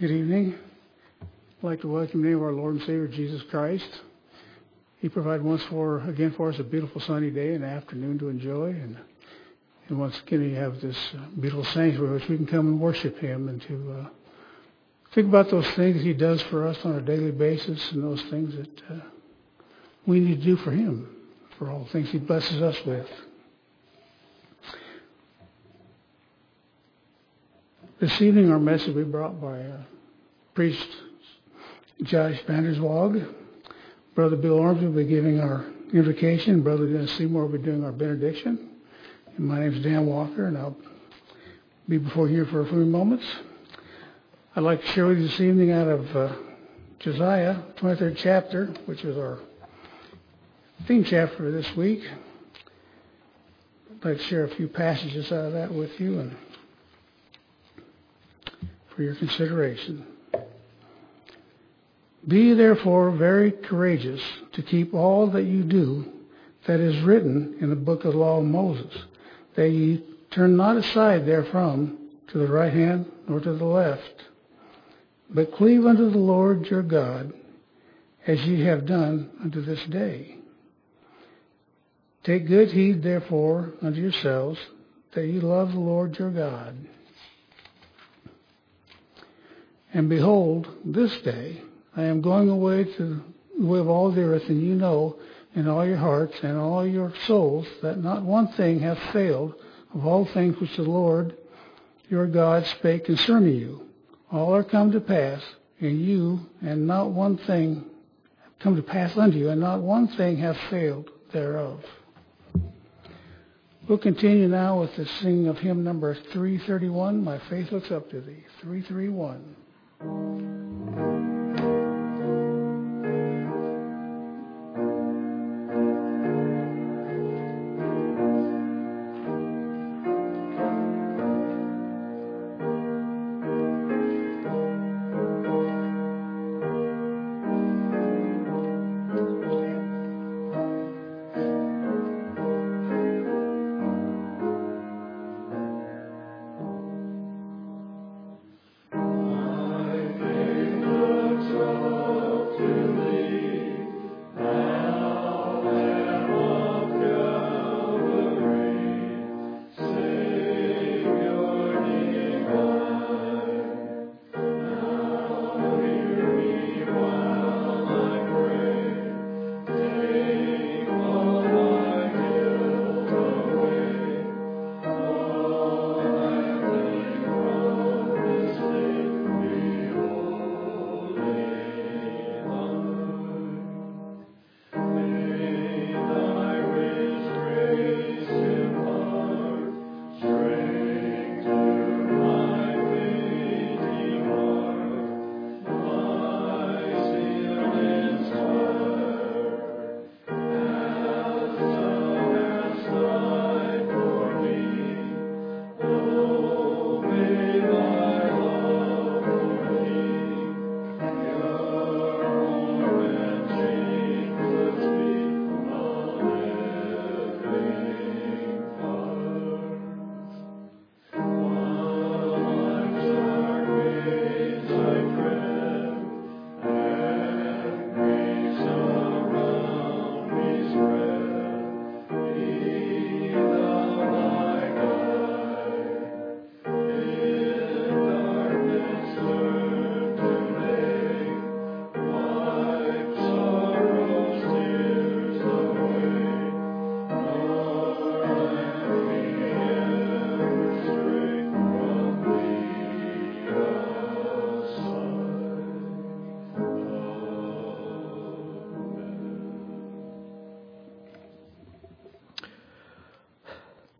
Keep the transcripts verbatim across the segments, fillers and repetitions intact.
Good evening. I'd like to welcome you to our Lord and Savior Jesus Christ. He provided once for again for us a beautiful sunny day and afternoon to enjoy, and, and once again we have this beautiful sanctuary which we can come and worship Him and to uh, think about those things He does for us on a daily basis and those things that uh, we need to do for Him, for all the things He blesses us with. This evening our message will be brought by uh, priest Josh Banderswog. Brother Bill Arms will be giving our invocation. Brother Dennis Seymour will be doing our benediction. And my name is Dan Walker, and I'll be before you for a few moments. I'd like to share with you this evening out of uh, Josiah, twenty-third chapter, which is our theme chapter for this week. I'd like to share a few passages out of that with you, and for your consideration. Be therefore very courageous to keep all that you do that is written in the book of the law of Moses, that ye turn not aside therefrom to the right hand nor to the left, but cleave unto the Lord your God, as ye have done unto this day. Take good heed therefore unto yourselves, that ye love the Lord your God. And behold, this day I am going away to the way of all the earth, and you know in all your hearts and all your souls that not one thing hath failed of all things which the Lord your God spake concerning you. All are come to pass, and you, and not one thing come to pass unto you, and not one thing hath failed thereof. We'll continue now with the singing of hymn number three thirty-one, My Faith Looks Up to Thee, three thirty-one.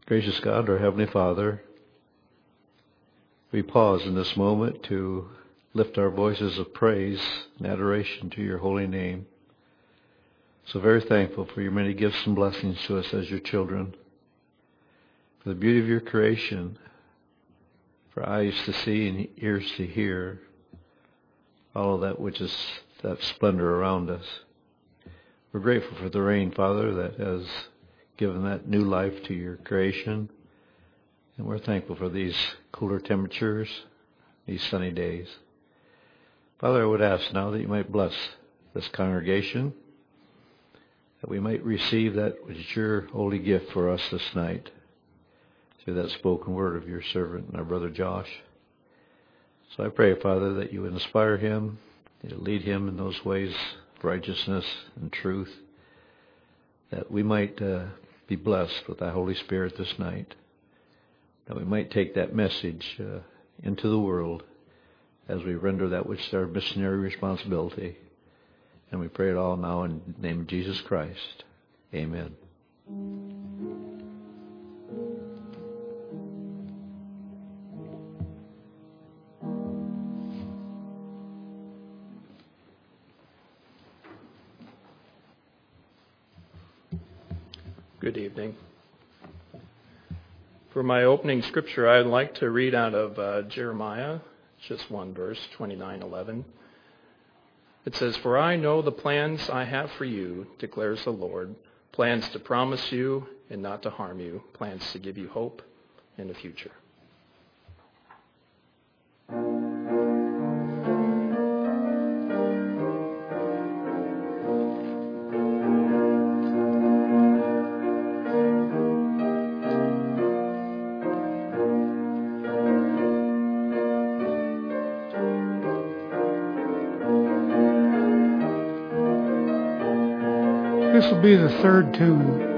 Gracious God, our Heavenly Father, we pause in this moment to lift our voices of praise and adoration to your holy name. So very thankful for your many gifts and blessings to us as your children, for the beauty of your creation, for eyes to see and ears to hear, all of that which is that splendor around us. We're grateful for the rain, Father, that has given that new life to your creation. And we're thankful for these cooler temperatures, these sunny days. Father, I would ask now that you might bless this congregation, that we might receive that which is your holy gift for us this night through that spoken word of your servant and our brother Josh. So I pray, Father, that you inspire him, you lead him in those ways of righteousness and truth, that we might uh, be blessed with thy Holy Spirit this night, that we might take that message uh, into the world as we render that which is our missionary responsibility. And we pray it all now in the name of Jesus Christ. Amen. Good evening. For my opening scripture, I'd like to read out of uh, Jeremiah, just one verse, twenty-nine eleven. It says, "For I know the plans I have for you, declares the Lord, plans to promise you and not to harm you, plans to give you hope and a future." This will be the third tune.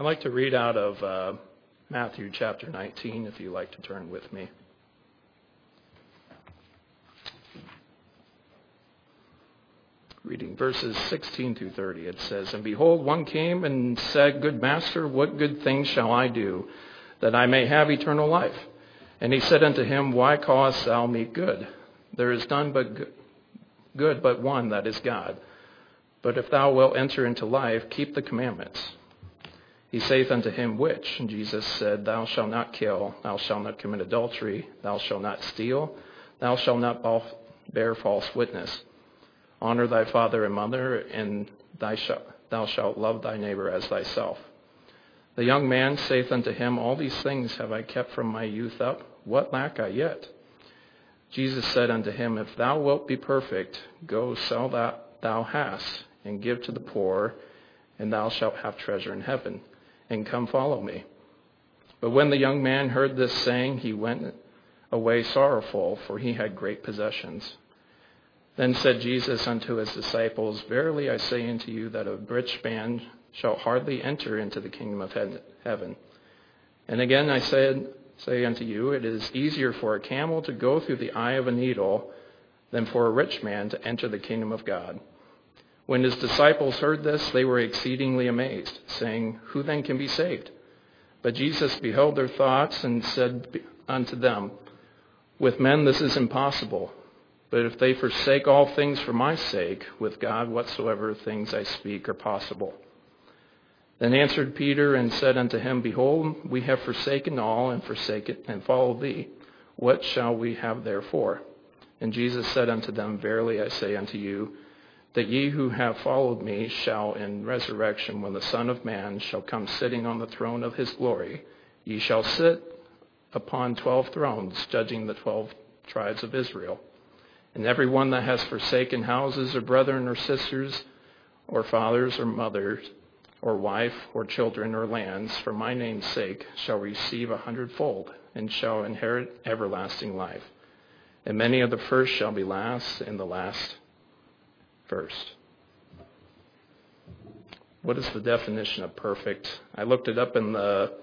I'd like to read out of uh, Matthew chapter nineteen, if you'd like to turn with me. Reading verses sixteen through thirty, it says, "And behold, one came and said, 'Good master, what good thing shall I do, that I may have eternal life?' And he said unto him, 'Why callest thou me good? There is none but good, good but one, that is God. But if thou wilt enter into life, keep the commandments.' He saith unto him, 'Which?' And Jesus said, 'Thou shalt not kill, thou shalt not commit adultery, thou shalt not steal, thou shalt not bear false witness. Honor thy father and mother, and thy sh- thou shalt love thy neighbor as thyself.' The young man saith unto him, 'All these things have I kept from my youth up. What lack I yet?' Jesus said unto him, 'If thou wilt be perfect, go sell that thou hast, and give to the poor, and thou shalt have treasure in heaven. And come follow me.' But when the young man heard this saying, he went away sorrowful, for he had great possessions. Then said Jesus unto his disciples, 'Verily I say unto you, that a rich man shall hardly enter into the kingdom of heaven. And again I say, say unto you, it is easier for a camel to go through the eye of a needle than for a rich man to enter the kingdom of God.' When his disciples heard this, they were exceedingly amazed, saying, 'Who then can be saved?' But Jesus beheld their thoughts, and said unto them, 'With men this is impossible, but if they forsake all things for my sake, with God whatsoever things I speak are possible.' Then answered Peter and said unto him, 'Behold, we have forsaken all and forsaken and followed thee. What shall we have therefore?' And Jesus said unto them, 'Verily I say unto you, that ye who have followed me shall in resurrection, when the Son of Man shall come sitting on the throne of his glory, ye shall sit upon twelve thrones, judging the twelve tribes of Israel. And every one that has forsaken houses, or brethren, or sisters, or fathers, or mothers, or wife, or children, or lands, for my name's sake, shall receive a hundredfold, and shall inherit everlasting life. And many of the first shall be last, and the last first." What is the definition of perfect? I looked it up in the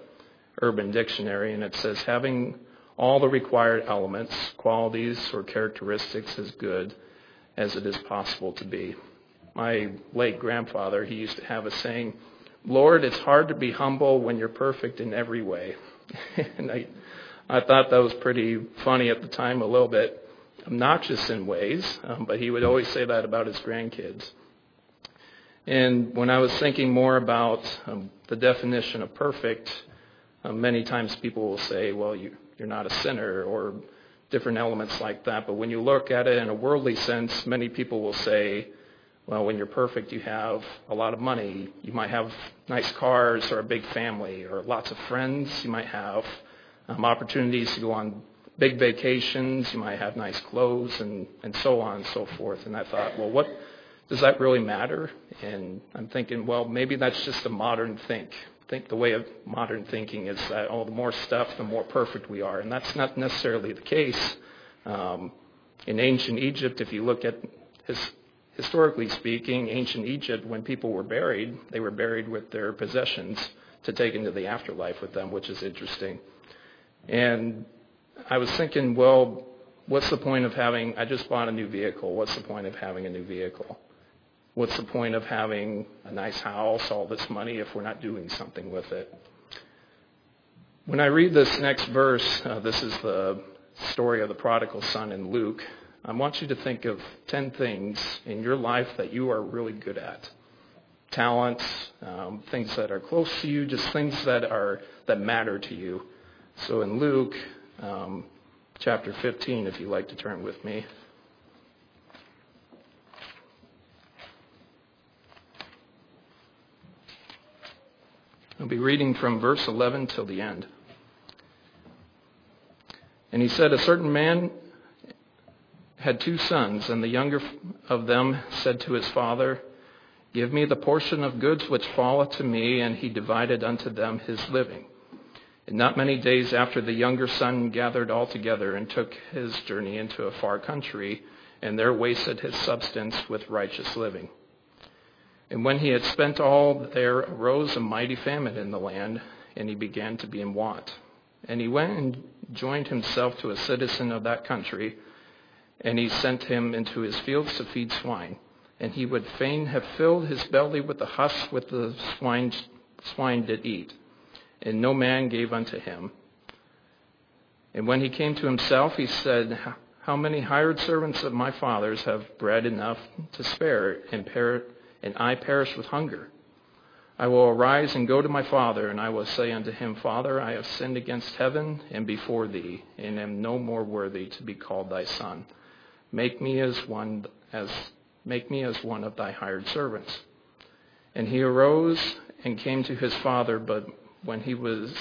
Urban Dictionary, and it says, "Having all the required elements, qualities, or characteristics as good as it is possible to be." My late grandfather, he used to have a saying, "Lord, it's hard to be humble when you're perfect in every way." And I, I thought that was pretty funny at the time, a little bit obnoxious in ways, um, but he would always say that about his grandkids. And when I was thinking more about um, the definition of perfect, uh, many times people will say, "Well, you You're not a sinner," or different elements like that. But when you look at it in a worldly sense, many people will say, well, when you're perfect, you have a lot of money. You might have nice cars, or a big family, or lots of friends. You might have um, opportunities to go on big vacations. You might have nice clothes, and, and so on and so forth. And I thought, well, what does that really matter? And I'm thinking, well, maybe that's just a modern think. I think the way of modern thinking is that, oh, the more stuff, the more perfect we are. And that's not necessarily the case. Um, in ancient Egypt, if you look at, his, historically speaking, ancient Egypt, when people were buried, they were buried with their possessions to take into the afterlife with them, which is interesting. And I was thinking, well, what's the point of having, I just bought a new vehicle. What's the point of having a new vehicle? What's the point of having a nice house, all this money, if we're not doing something with it? When I read this next verse, uh, this is the story of the prodigal son in Luke. I want you to think of ten things in your life that you are really good at. Talents, um, things that are close to you, just things that are that matter to you. So in Luke um, chapter fifteen, if you'd like to turn with me. I'll be reading from verse eleven till the end. "And he said, a certain man had two sons, and the younger of them said to his father, 'Give me the portion of goods which falleth to me.' And he divided unto them his living. And not many days after, the younger son gathered all together, and took his journey into a far country, and there wasted his substance with righteous living. And when he had spent all, there arose a mighty famine in the land, and he began to be in want. And he went and joined himself to a citizen of that country, and he sent him into his fields to feed swine. And he would fain have filled his belly with the husk which the swine, swine did eat. And no man gave unto him. And when he came to himself, he said, How many hired servants of my father's have bread enough to spare, and per- and I perish with hunger? I will arise and go to my father, and I will say unto him, Father, I have sinned against heaven and before thee, and am no more worthy to be called thy son. Make me as one as make me as one of thy hired servants. And he arose and came to his father, but when he was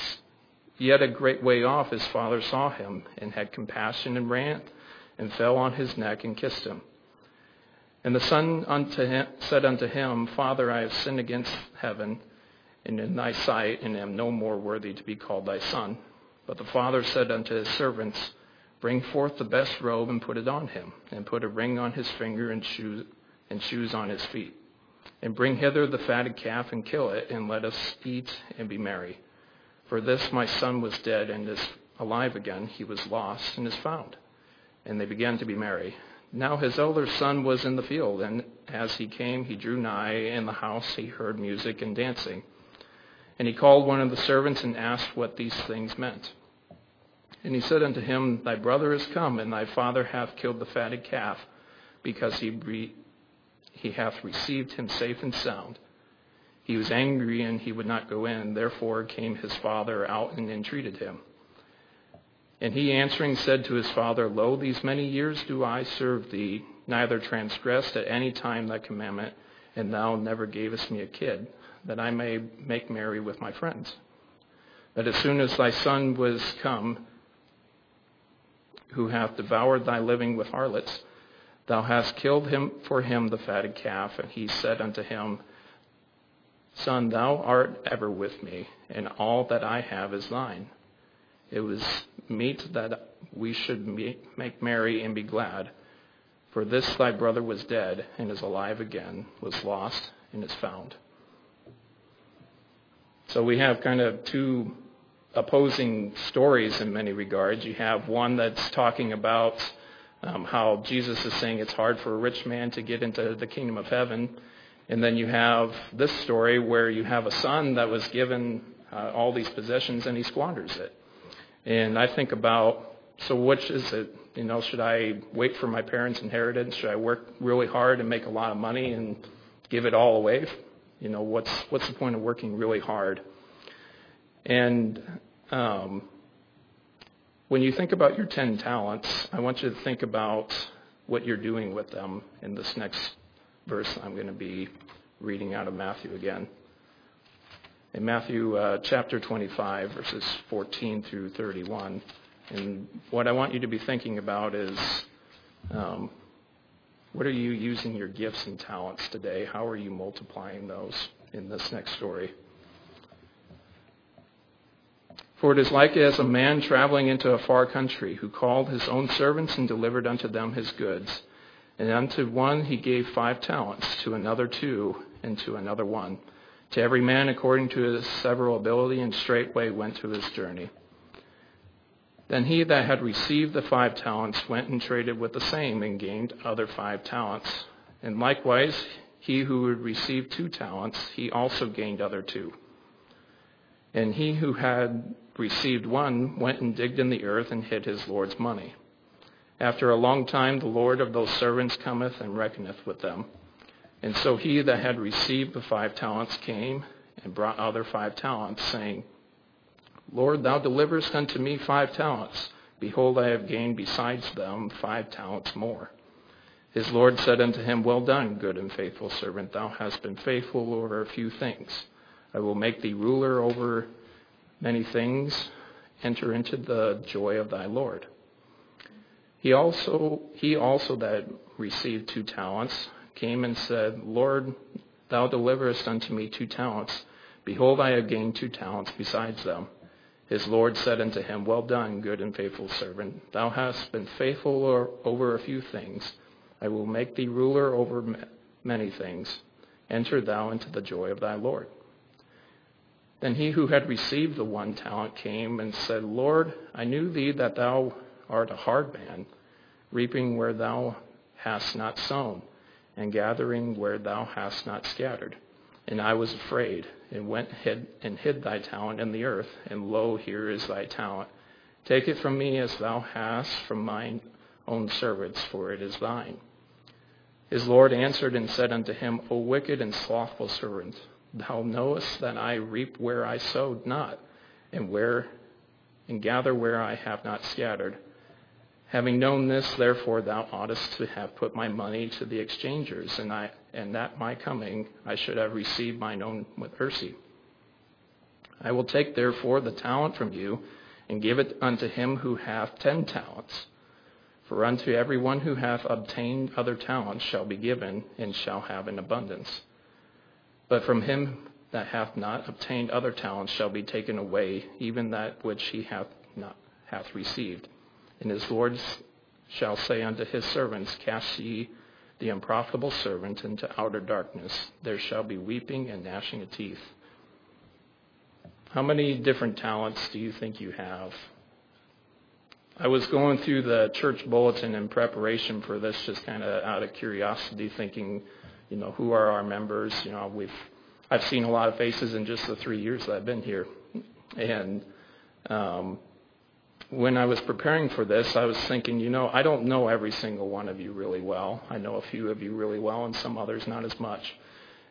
yet a great way off, his father saw him, and had compassion, and ran, and fell on his neck, and kissed him. And the son unto him, said unto him, Father, I have sinned against heaven, and in thy sight, and am no more worthy to be called thy son. But the father said unto his servants, Bring forth the best robe, and put it on him, and put a ring on his finger, and shoes, and shoes on his feet. And bring hither the fatted calf, and kill it, and let us eat and be merry. For this my son was dead, and is alive again. He was lost, and is found. And they began to be merry. Now his elder son was in the field, and as he came, he drew nigh. In the house he heard music and dancing. And he called one of the servants, and asked what these things meant. And he said unto him, Thy brother is come, and thy father hath killed the fatted calf, because he re- he hath received him safe and sound. He was angry, and he would not go in. Therefore came his father out and entreated him. And he answering said to his father, Lo, these many years do I serve thee, neither transgressed at any time thy commandment, and thou never gavest me a kid, that I may make merry with my friends. But as soon as thy son was come, who hath devoured thy living with harlots, thou hast killed him for him the fatted calf. And he said unto him, Son, thou art ever with me, and all that I have is thine. It was meet that we should make merry and be glad, for this thy brother was dead, and is alive again, was lost, and is found. So we have kind of two opposing stories in many regards. You have one that's talking about um, how Jesus is saying it's hard for a rich man to get into the kingdom of heaven. And then you have this story where you have a son that was given uh, all these possessions, and he squanders it. And I think about, so which is it? You know, should I wait for my parents' inheritance? Should I work really hard and make a lot of money and give it all away? You know, what's what's the point of working really hard? And um, when you think about your ten talents, I want you to think about what you're doing with them in this next verse I'm going to be reading out of Matthew again. In Matthew uh, chapter twenty-five, verses fourteen through thirty-one. And what I want you to be thinking about is, um, what are you using your gifts and talents today? How are you multiplying those in this next story? For it is like as a man traveling into a far country, who called his own servants and delivered unto them his goods. And unto one he gave five talents, to another two, and to another one, to every man according to his several ability, and straightway went to his journey. Then he that had received the five talents went and traded with the same, and gained other five talents. And likewise, he who had received two talents, he also gained other two. And he who had received one went and digged in the earth, and hid his Lord's money. After a long time, the Lord of those servants cometh and reckoneth with them. And so he that had received the five talents came and brought other five talents, saying, Lord, thou deliverest unto me five talents. Behold, I have gained besides them five talents more. His Lord said unto him, Well done, good and faithful servant. Thou hast been faithful over a few things. I will make thee ruler over many things. Enter into the joy of thy Lord. He also, he also that received two talents came and said, Lord, thou deliverest unto me two talents. Behold, I have gained two talents besides them. His Lord said unto him, Well done, good and faithful servant. Thou hast been faithful over a few things. I will make thee ruler over many things. Enter thou into the joy of thy Lord. Then he who had received the one talent came and said, Lord, I knew thee that thou art a hard man, reaping where thou hast not sown, and gathering where thou hast not scattered. And I was afraid, and went hid, and hid thy talent in the earth, and lo, here is thy talent. Take it from me as thou hast from mine own servants, for it is thine. His Lord answered and said unto him, O wicked and slothful servant, thou knowest that I reap where I sowed not, and where and gather where I have not scattered. Having known this, therefore thou oughtest to have put my money to the exchangers, and I and that my coming I should have received mine own with mercy. I will take therefore the talent from you, and give it unto him who hath ten talents. For unto every one who hath obtained other talents shall be given, and shall have in abundance. But from him that hath not obtained other talents shall be taken away, even that which he hath not hath received. And his Lord shall say unto his servants, Cast ye the unprofitable servant into outer darkness. There shall be weeping and gnashing of teeth. How many different talents do you think you have? I was going through the church bulletin in preparation for this, just kind of out of curiosity, thinking, you know, who are our members? You know, we've I've seen a lot of faces in just the three years that I've been here. And um, when I was preparing for this, I was thinking, you know, I don't know every single one of you really well. I know a few of you really well and some others not as much.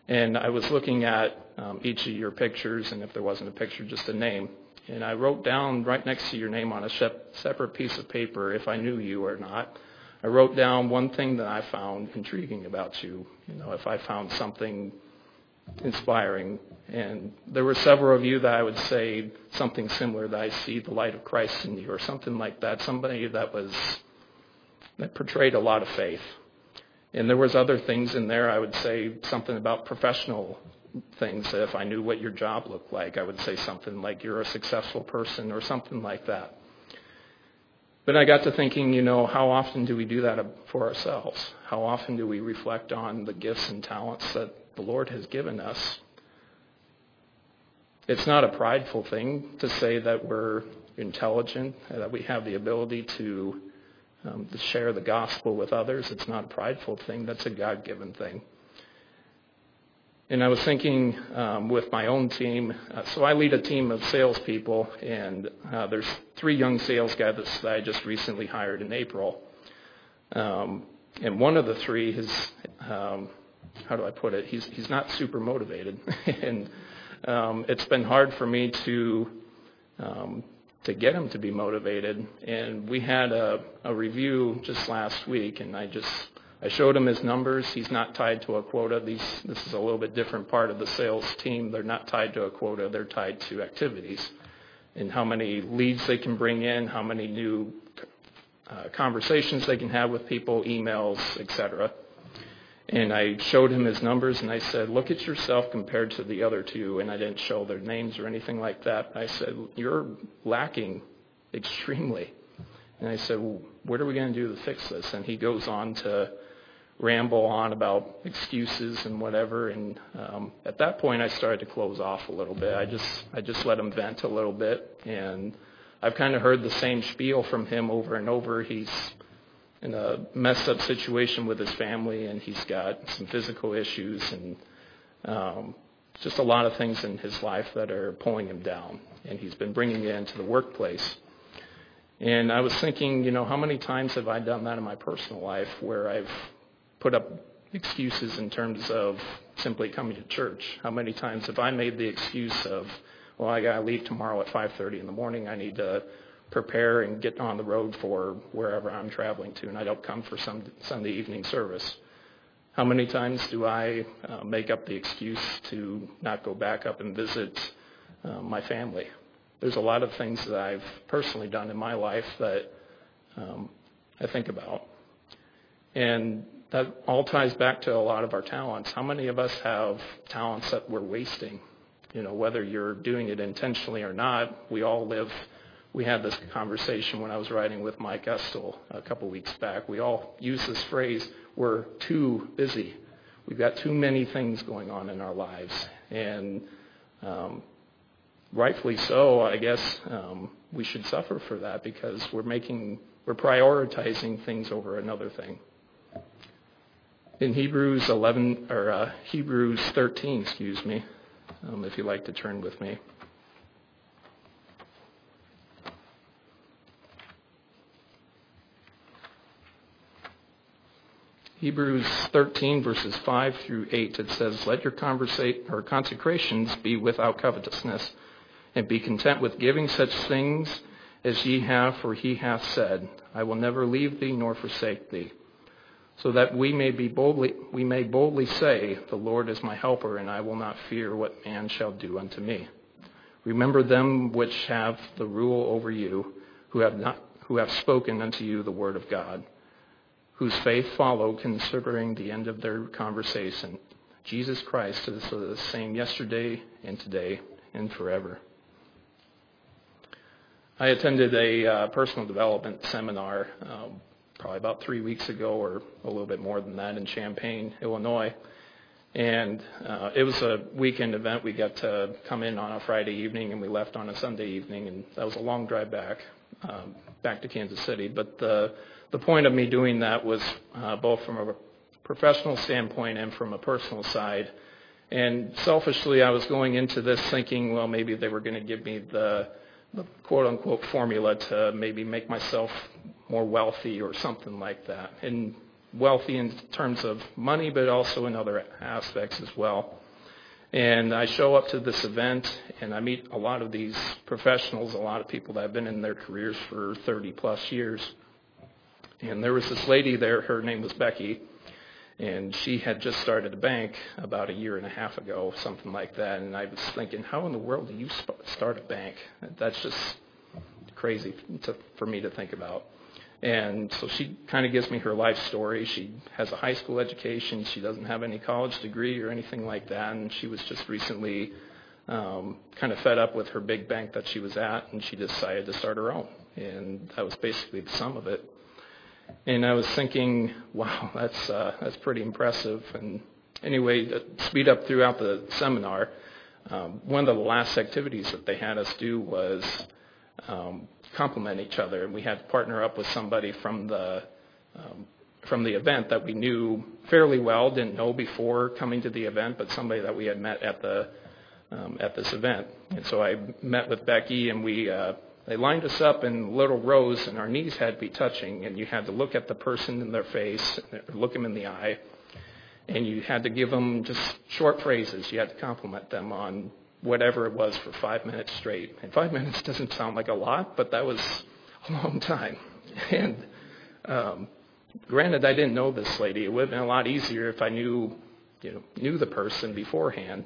And I was looking at um, each of your pictures, and if there wasn't a picture, just a name. And I wrote down right next to your name on a separate piece of paper if I knew you or not. I wrote down one thing that I found intriguing about you, you know, if I found something inspiring. And there were several of you that I would say something similar, that I see the light of Christ in you or something like that, somebody that was, that portrayed a lot of faith. And there was other things in there. I would say something about professional things. If I knew what your job looked like, I would say something like you're a successful person or something like that. But I got to thinking, you know, how often do we do that for ourselves? How often do we reflect on the gifts and talents that the Lord has given us? It's not a prideful thing to say that we're intelligent, that we have the ability to, um, to share the gospel with others. It's not a prideful thing. That's a God-given thing. And I was thinking um, with my own team, uh, so I lead a team of salespeople, and uh, there's three young sales guys that I just recently hired in April. Um, and one of the three is, um, how do I put it, he's he's not super motivated. and um, it's been hard for me to um, to get him to be motivated. And we had a, a review just last week, and I just... I showed him his numbers. He's not tied to a quota. These, this is a little bit different part of the sales team. They're not tied to a quota. They're tied to activities and how many leads they can bring in, how many new uh, conversations they can have with people, emails, et cetera. And I showed him his numbers, and I said, look at yourself compared to the other two. And I didn't show their names or anything like that. I said, you're lacking extremely. And I said, well, what are we going to do to fix this? And he goes on to ramble on about excuses and whatever, and um, at that point I started to close off a little bit. I just I just let him vent a little bit, and I've kind of heard the same spiel from him over and over. He's in a messed up situation with his family, and he's got some physical issues, and um, just a lot of things in his life that are pulling him down, and he's been bringing it into the workplace. And I was thinking, you know, how many times have I done that in my personal life where I've put up excuses in terms of simply coming to church? How many times have I made the excuse of, well, I gotta leave tomorrow at five thirty in the morning. I need to prepare and get on the road for wherever I'm traveling to, and I don't come for some Sunday evening service. How many times do I uh, make up the excuse to not go back up and visit uh, my family? There's a lot of things that I've personally done in my life that um, I think about. And that all ties back to a lot of our talents. How many of us have talents that we're wasting? You know, whether you're doing it intentionally or not, we all live. We had this conversation when I was writing with Mike Estel a couple weeks back. We all use this phrase, we're too busy. We've got too many things going on in our lives, and um, rightfully so, I guess um, we should suffer for that because we're making, we're prioritizing things over another thing. In Hebrews eleven or uh, Hebrews thirteen, excuse me, um, if you'd like to turn with me. Hebrews thirteen, verses five through eight, it says, "Let your conversa- or consecrations be without covetousness, and be content with giving such things as ye have, for he hath said, I will never leave thee nor forsake thee. So that we may be boldly, we may boldly say, The Lord is my helper, and I will not fear what man shall do unto me. Remember them which have the rule over you, who have not, who have spoken unto you the word of God, whose faith follow, considering the end of their conversation. Jesus Christ is the same yesterday and today and forever." I attended a uh, personal development seminar um, probably about three weeks ago, or a little bit more than that, in Champaign, Illinois. And uh, it was a weekend event. We got to come in on a Friday evening, and we left on a Sunday evening, and that was a long drive back, um, back to Kansas City. But the The point of me doing that was uh, both from a professional standpoint and from a personal side. And selfishly, I was going into this thinking, well, maybe they were going to give me the, the quote-unquote formula to maybe make myself more wealthy or something like that. And wealthy in terms of money, but also in other aspects as well. And I show up to this event, and I meet a lot of these professionals, a lot of people that have been in their careers for thirty-plus years. And there was this lady there, her name was Becky, and she had just started a bank about a year and a half ago, something like that. And I was thinking, how in the world do you start a bank? That's just crazy to, for me to think about. And so she kind of gives me her life story. She has a high school education. She doesn't have any college degree or anything like that. And she was just recently um, kind of fed up with her big bank that she was at, and she decided to start her own. And that was basically the sum of it. And I was thinking, wow, that's uh, that's pretty impressive. And anyway, to speed up throughout the seminar, um, one of the last activities that they had us do was um, compliment each other. And we had to partner up with somebody from the um, from the event that we knew fairly well, didn't know before coming to the event, but somebody that we had met at the um, at this event. And so I met with Becky, and we. Uh, They lined us up in little rows, and our knees had to be touching, and you had to look at the person in their face, look them in the eye, and you had to give them just short phrases. You had to compliment them on whatever it was for five minutes straight. And five minutes doesn't sound like a lot, but that was a long time. And um, granted, I didn't know this lady. It would have been a lot easier if I knew, you know, knew the person beforehand.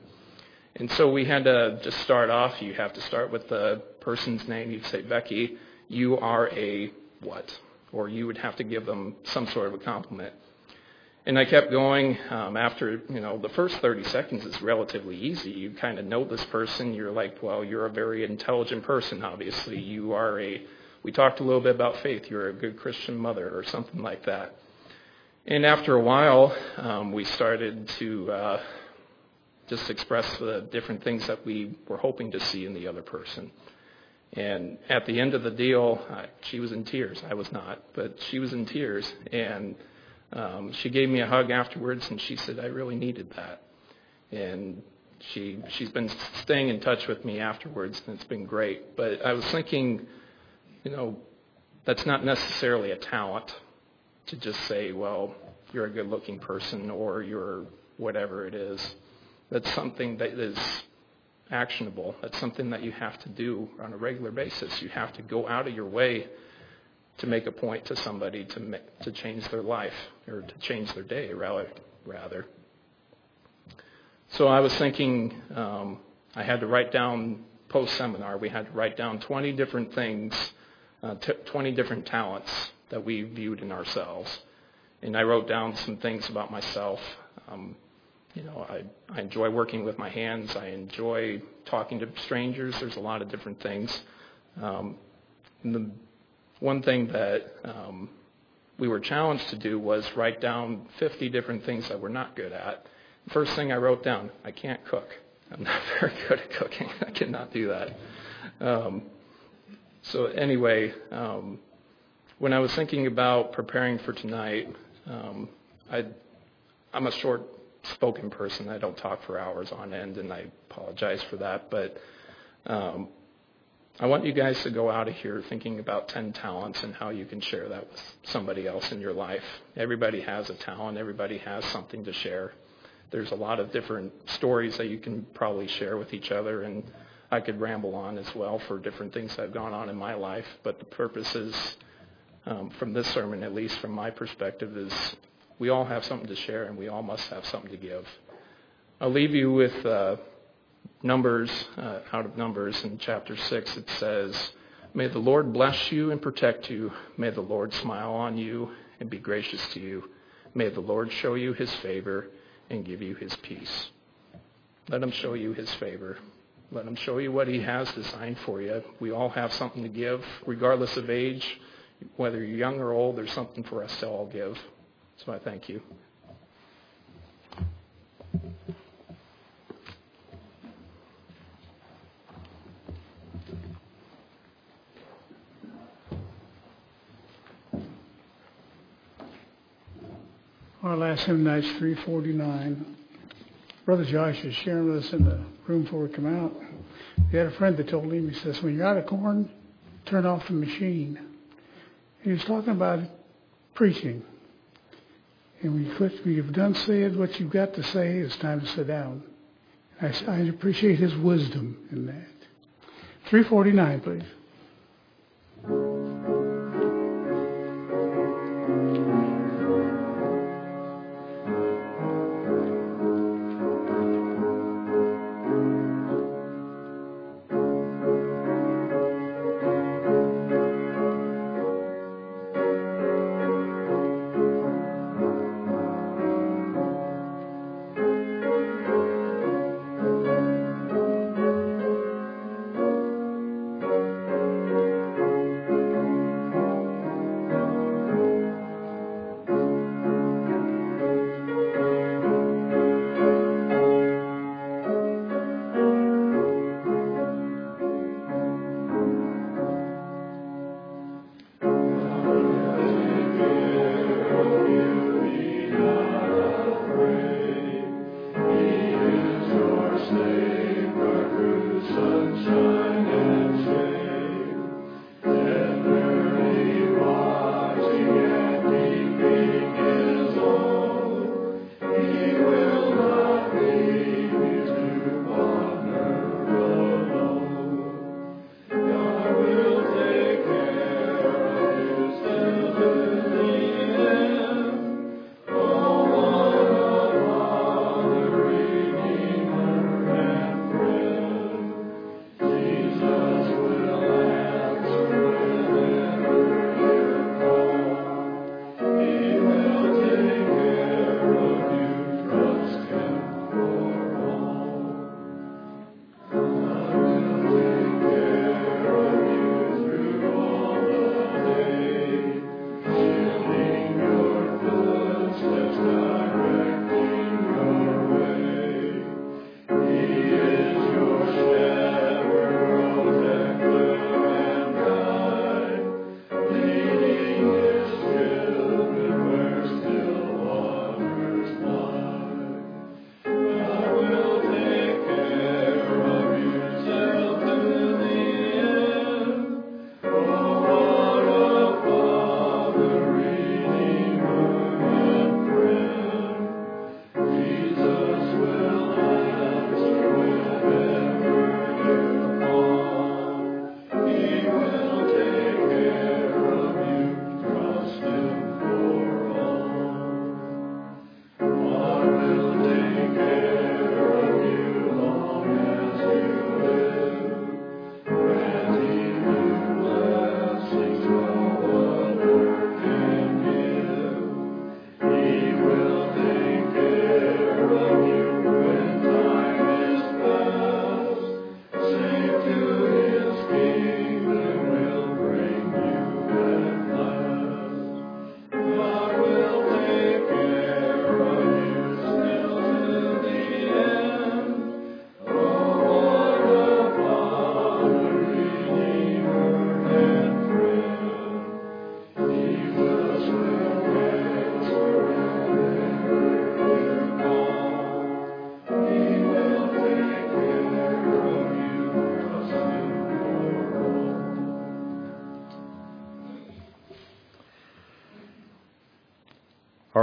And so we had to just start off. You have to start with the person's name. You'd say, Becky, you are a what? Or you would have to give them some sort of a compliment. And I kept going. Um, after, you know, the first thirty seconds is relatively easy. You kind of know this person. You're like, well, you're a very intelligent person, obviously. You are a, we talked a little bit about faith. You're a good Christian mother or something like that. And after a while, um, we started to... Uh, just express the different things that we were hoping to see in the other person. And at the end of the deal, I, she was in tears. I was not, but she was in tears. And um, she gave me a hug afterwards, and she said, I really needed that. And she, she's been staying in touch with me afterwards, and it's been great. But I was thinking, you know, that's not necessarily a talent to just say, well, you're a good-looking person or you're whatever it is. That's something that is actionable. That's something that you have to do on a regular basis. You have to go out of your way to make a point to somebody to make, to change their life or to change their day, rather. So I was thinking um, I had to write down post-seminar. We had to write down twenty different things, uh, t- twenty different talents that we viewed in ourselves. And I wrote down some things about myself. Um You know, I, I enjoy working with my hands. I enjoy talking to strangers. There's a lot of different things. Um, and the one thing that um, we were challenged to do was write down fifty different things that we're not good at. First thing I wrote down, I can't cook. I'm not very good at cooking. I cannot do that. Um, so anyway, um, when I was thinking about preparing for tonight, um, I, I'm a short-spoken person. I don't talk for hours on end, and I apologize for that. But um, I want you guys to go out of here thinking about ten talents and how you can share that with somebody else in your life. Everybody has a talent. Everybody has something to share. There's a lot of different stories that you can probably share with each other, and I could ramble on as well for different things that have gone on in my life. But the purpose is, um, from this sermon, at least from my perspective, is we all have something to share, and we all must have something to give. I'll leave you with uh, Numbers, uh, out of Numbers in chapter six. It says, "May the Lord bless you and protect you. May the Lord smile on you and be gracious to you. May the Lord show you his favor and give you his peace." Let him show you his favor. Let him show you what he has designed for you. We all have something to give, regardless of age. Whether you're young or old, there's something for us to all give. So I thank you. Our last hymn night's three forty-nine. Brother Josh is sharing with us in the room before we come out. He had a friend that told him, he says, when you're out of corn, turn off the machine. He was talking about preaching. And when you quit, when you've done saying what you've got to say, it's time to sit down. I, I appreciate his wisdom in that. three forty-nine, please.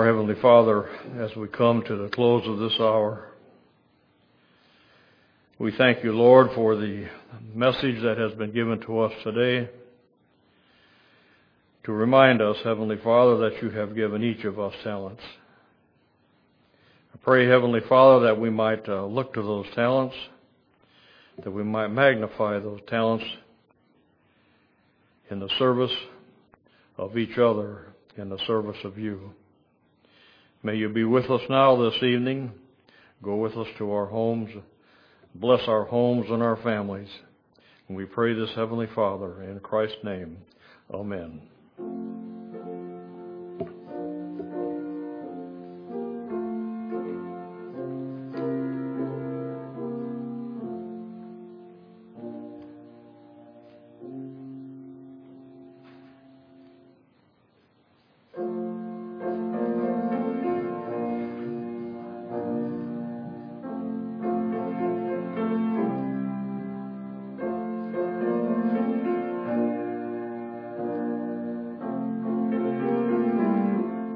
our Heavenly Father, as we come to the close of this hour, we thank you, Lord, for the message that has been given to us today to remind us, Heavenly Father, that you have given each of us talents. I pray, Heavenly Father, that we might uh, look to those talents, that we might magnify those talents in the service of each other, in the service of you. May you be with us now this evening. Go with us to our homes. Bless our homes and our families. And we pray this, Heavenly Father, in Christ's name. Amen.